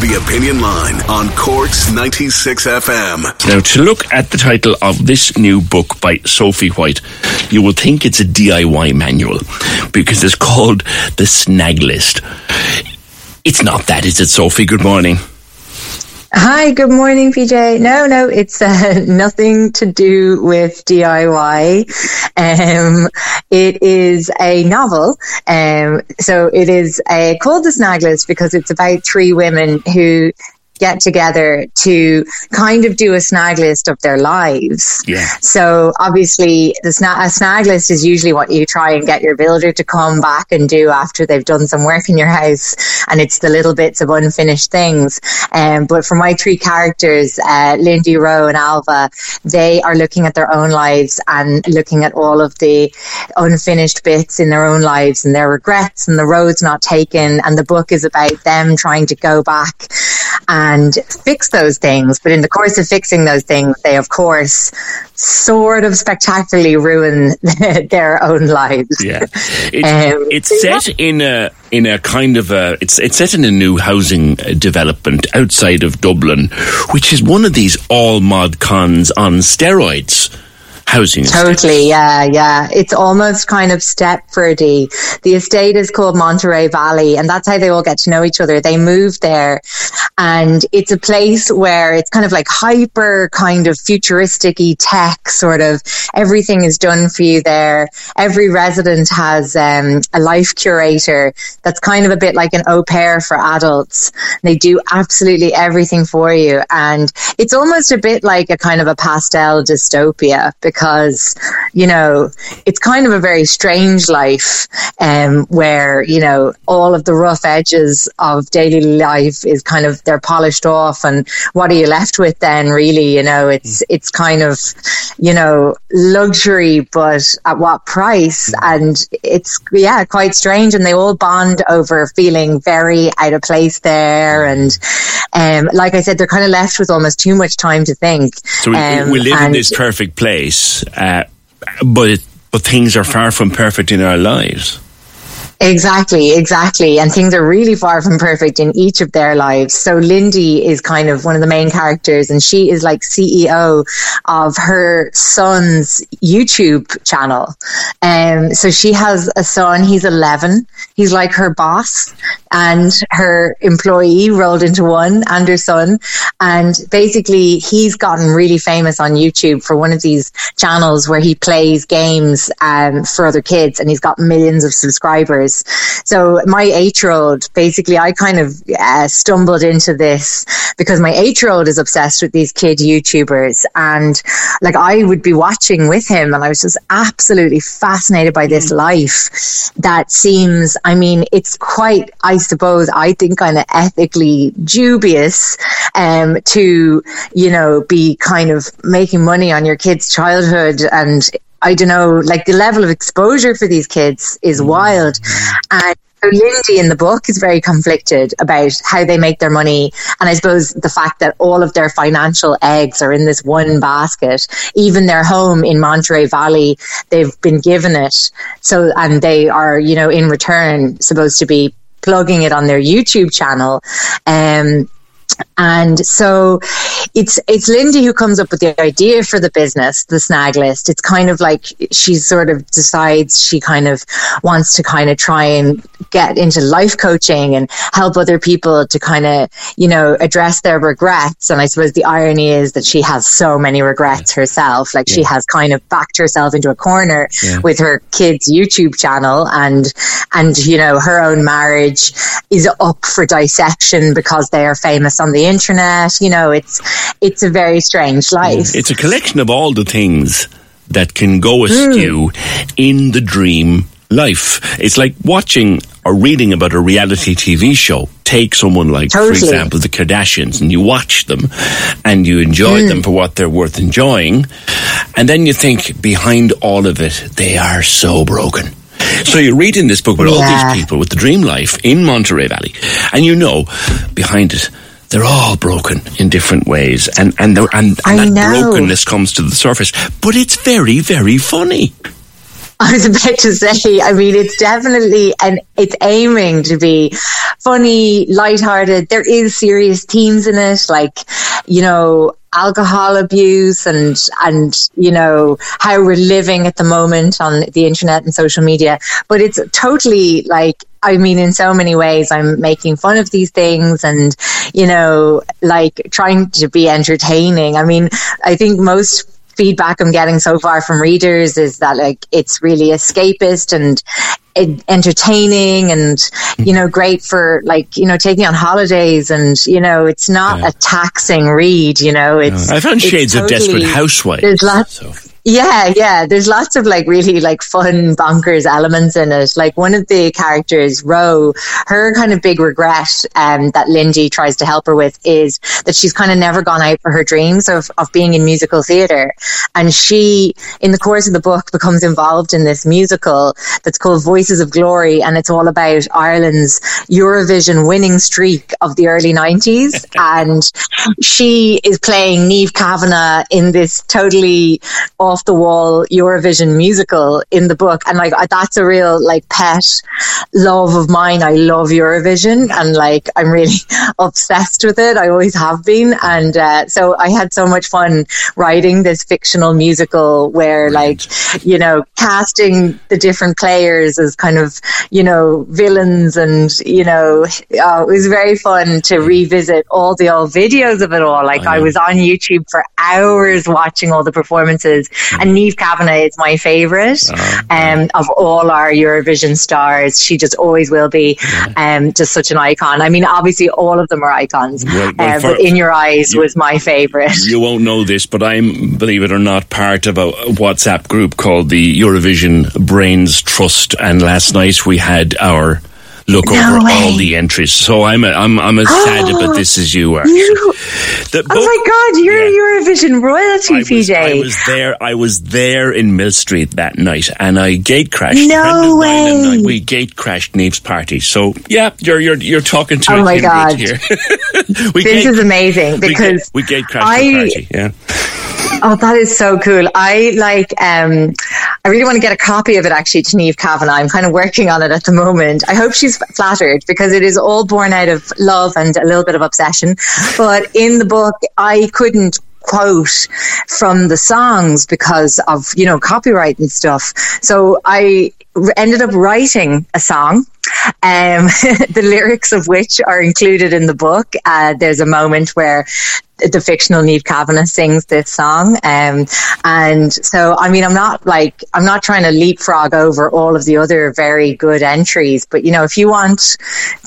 The Opinion Line on Quartz 96 FM. Now, to look at the title of this new book by Sophie White, you will think it's a DIY manual because it's called The Snag List. It's not that, is it, Sophie? Good morning. Hi, good morning, PJ. No, it's nothing to do with DIY. It is a novel. So it is called The Snag List because it's about three women who get together to kind of do a snag list of their lives. Yeah. So obviously a snag list is usually what you try and get your builder to come back and do after they've done some work in your house, and it's the little bits of unfinished things. But for my three characters, Lindy, Rowe and Alva, they are looking at their own lives and looking at all of the unfinished bits in their own lives and their regrets and the roads not taken, and the book is about them trying to go back and fix those things. But in the course of fixing those things, they, of course, sort of spectacularly ruin their own lives. Yeah, it's set in a kind of a it's set in a new housing development outside of Dublin, which is one of these all mod cons on steroids. Housing totally, yeah. It's almost kind of Stepfordy. The estate is called Monterey Valley, and that's how they all get to know each other. They move there, and it's a place where it's kind of like hyper, kind of futuristic-y tech, sort of. Everything is done for you there. Every resident has a life curator that's kind of a bit like an au pair for adults. They do absolutely everything for you, and it's almost a bit like a kind of a pastel dystopia, because, you know, it's kind of a very strange life where, you know, all of the rough edges of daily life is kind of, they're polished off, and what are you left with then, really? You know, it's kind of, you know, luxury, but at what price? And it's, yeah, quite strange, and they all bond over feeling very out of place there, and like I said, they're kind of left with almost too much time to think. So we live in this perfect place, but things are far from perfect in our lives. Exactly. And things are really far from perfect in each of their lives. So Lindy is kind of one of the main characters, and she is like CEO of her son's YouTube channel. So she has a son, he's 11. He's like her boss and her employee rolled into one, Anderson. And basically he's gotten really famous on YouTube for one of these channels where he plays games for other kids, and he's got millions of subscribers. So my 8-year-old, basically I kind of stumbled into this because my 8-year-old is obsessed with these kid YouTubers, and like I would be watching with him, and I was just absolutely fascinated by this life that seems, I mean, it's quite, I suppose, I think kind of ethically dubious to, you know, be kind of making money on your kid's childhood, and I don't know, like the level of exposure for these kids is wild. And so Lindy in the book is very conflicted about how they make their money, and I suppose the fact that all of their financial eggs are in this one basket. Even their home in Monterey Valley, they've been given it, so, and they are, you know, in return supposed to be plugging it on their YouTube channel. And so it's Lindy who comes up with the idea for the business, The Snag List. It's kind of like she sort of decides she kind of wants to kind of try and get into life coaching and help other people to kind of, you know, address their regrets. And I suppose the irony is that she has so many regrets herself. Like she has kind of backed herself into a corner with her kids' YouTube channel, and, you know, her own marriage is up for dissection because they are famous on the internet. You know, it's a very strange life. It's a collection of all the things that can go askew in the dream life. It's like watching or reading about a reality TV show. Take someone like, totally. For example, the Kardashians, and you watch them and you enjoy them for what they're worth enjoying. And then you think, behind all of it, they are so broken. So you're reading this book with all these people with the dream life in Monterey Valley, and you know, behind it, they're all broken in different ways, and that brokenness comes to the surface. But it's very, very funny. I was about to say, I mean, it's definitely, and it's aiming to be funny, lighthearted. There is serious themes in it, like, you know, alcohol abuse and you know how we're living at the moment on the internet and social media. But it's totally like, I mean, in so many ways I'm making fun of these things and, you know, like trying to be entertaining. I mean, I think most feedback I'm getting so far from readers is that, like, it's really escapist and entertaining and, you know, great for, like, you know, taking on holidays, and, you know, it's not a taxing read, you know. It's I found shades of Desperate Housewives. There's lots, there's lots of, like, really, like, fun, bonkers elements in it. Like, one of the characters, Rowe, her kind of big regret that Lindy tries to help her with is that she's kind of never gone out for her dreams of being in musical theatre. And she, in the course of the book, becomes involved in this musical that's called Voices of Glory, and it's all about Ireland's Eurovision winning streak of the early 90s. And she is playing Niamh Kavanagh in this totally awful, off the wall Eurovision musical in the book, and like that's a real like pet love of mine. I love Eurovision, and like I'm really obsessed with it. I always have been, and so I had so much fun writing this fictional musical where, like, you know, casting the different players as kind of, you know, villains, and you know, it was very fun to revisit all the old videos of it all. Like, I was on YouTube for hours watching all the performances. And Niamh Kavanagh is my favourite of all our Eurovision stars. She just always will be just such an icon. I mean, obviously all of them are icons, well, but In Your Eyes was my favourite. You won't know this, but I'm, believe it or not, part of a WhatsApp group called the Eurovision Brains Trust, and last night we had our look over all the entries. So I'm as sad about this as you are. Oh my God, you're a Eurovision royalty, PJ. I was there in Mill Street that night, and I gate crashed. No way. We gate crashed Niamh's party. So yeah, you're talking to. Oh my God. Here. This is amazing because we gate crashed the party. Yeah. Oh, that is so cool. I really want to get a copy of it, actually, to Niamh Kavanagh. I'm kind of working on it at the moment. I hope she's flattered, because it is all born out of love and a little bit of obsession. But in the book, I couldn't quote from the songs because of, you know, copyright and stuff. So I ended up writing a song, the lyrics of which are included in the book. There's a moment where the fictional Niamh Kavanagh sings this song, and so, I mean, I'm not trying to leapfrog over all of the other very good entries, but, you know, if you want,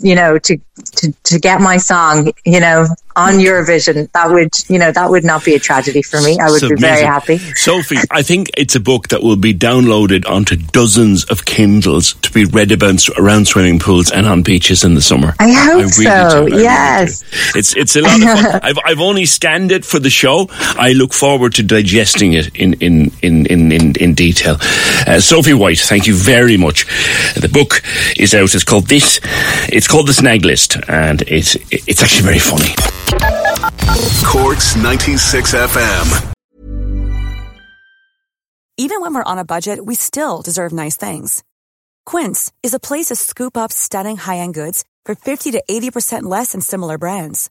you know, to get my song, you know, on Eurovision, that would not be a tragedy for me. I would be very happy. Sophie, I think it's a book that will be downloaded onto dozens of Kindles to be read around swimming pools and on beaches in the summer. I hope yes. Really, it's a lot of fun. I've only scanned it for the show. I look forward to digesting it in detail. Sophie White, thank you very much. The book is out. It's called The Snag List, and it's actually very funny. Quartz 96 FM. Even when we're on a budget, we still deserve nice things. Quince is a place to scoop up stunning high-end goods for 50 to 80% less than similar brands.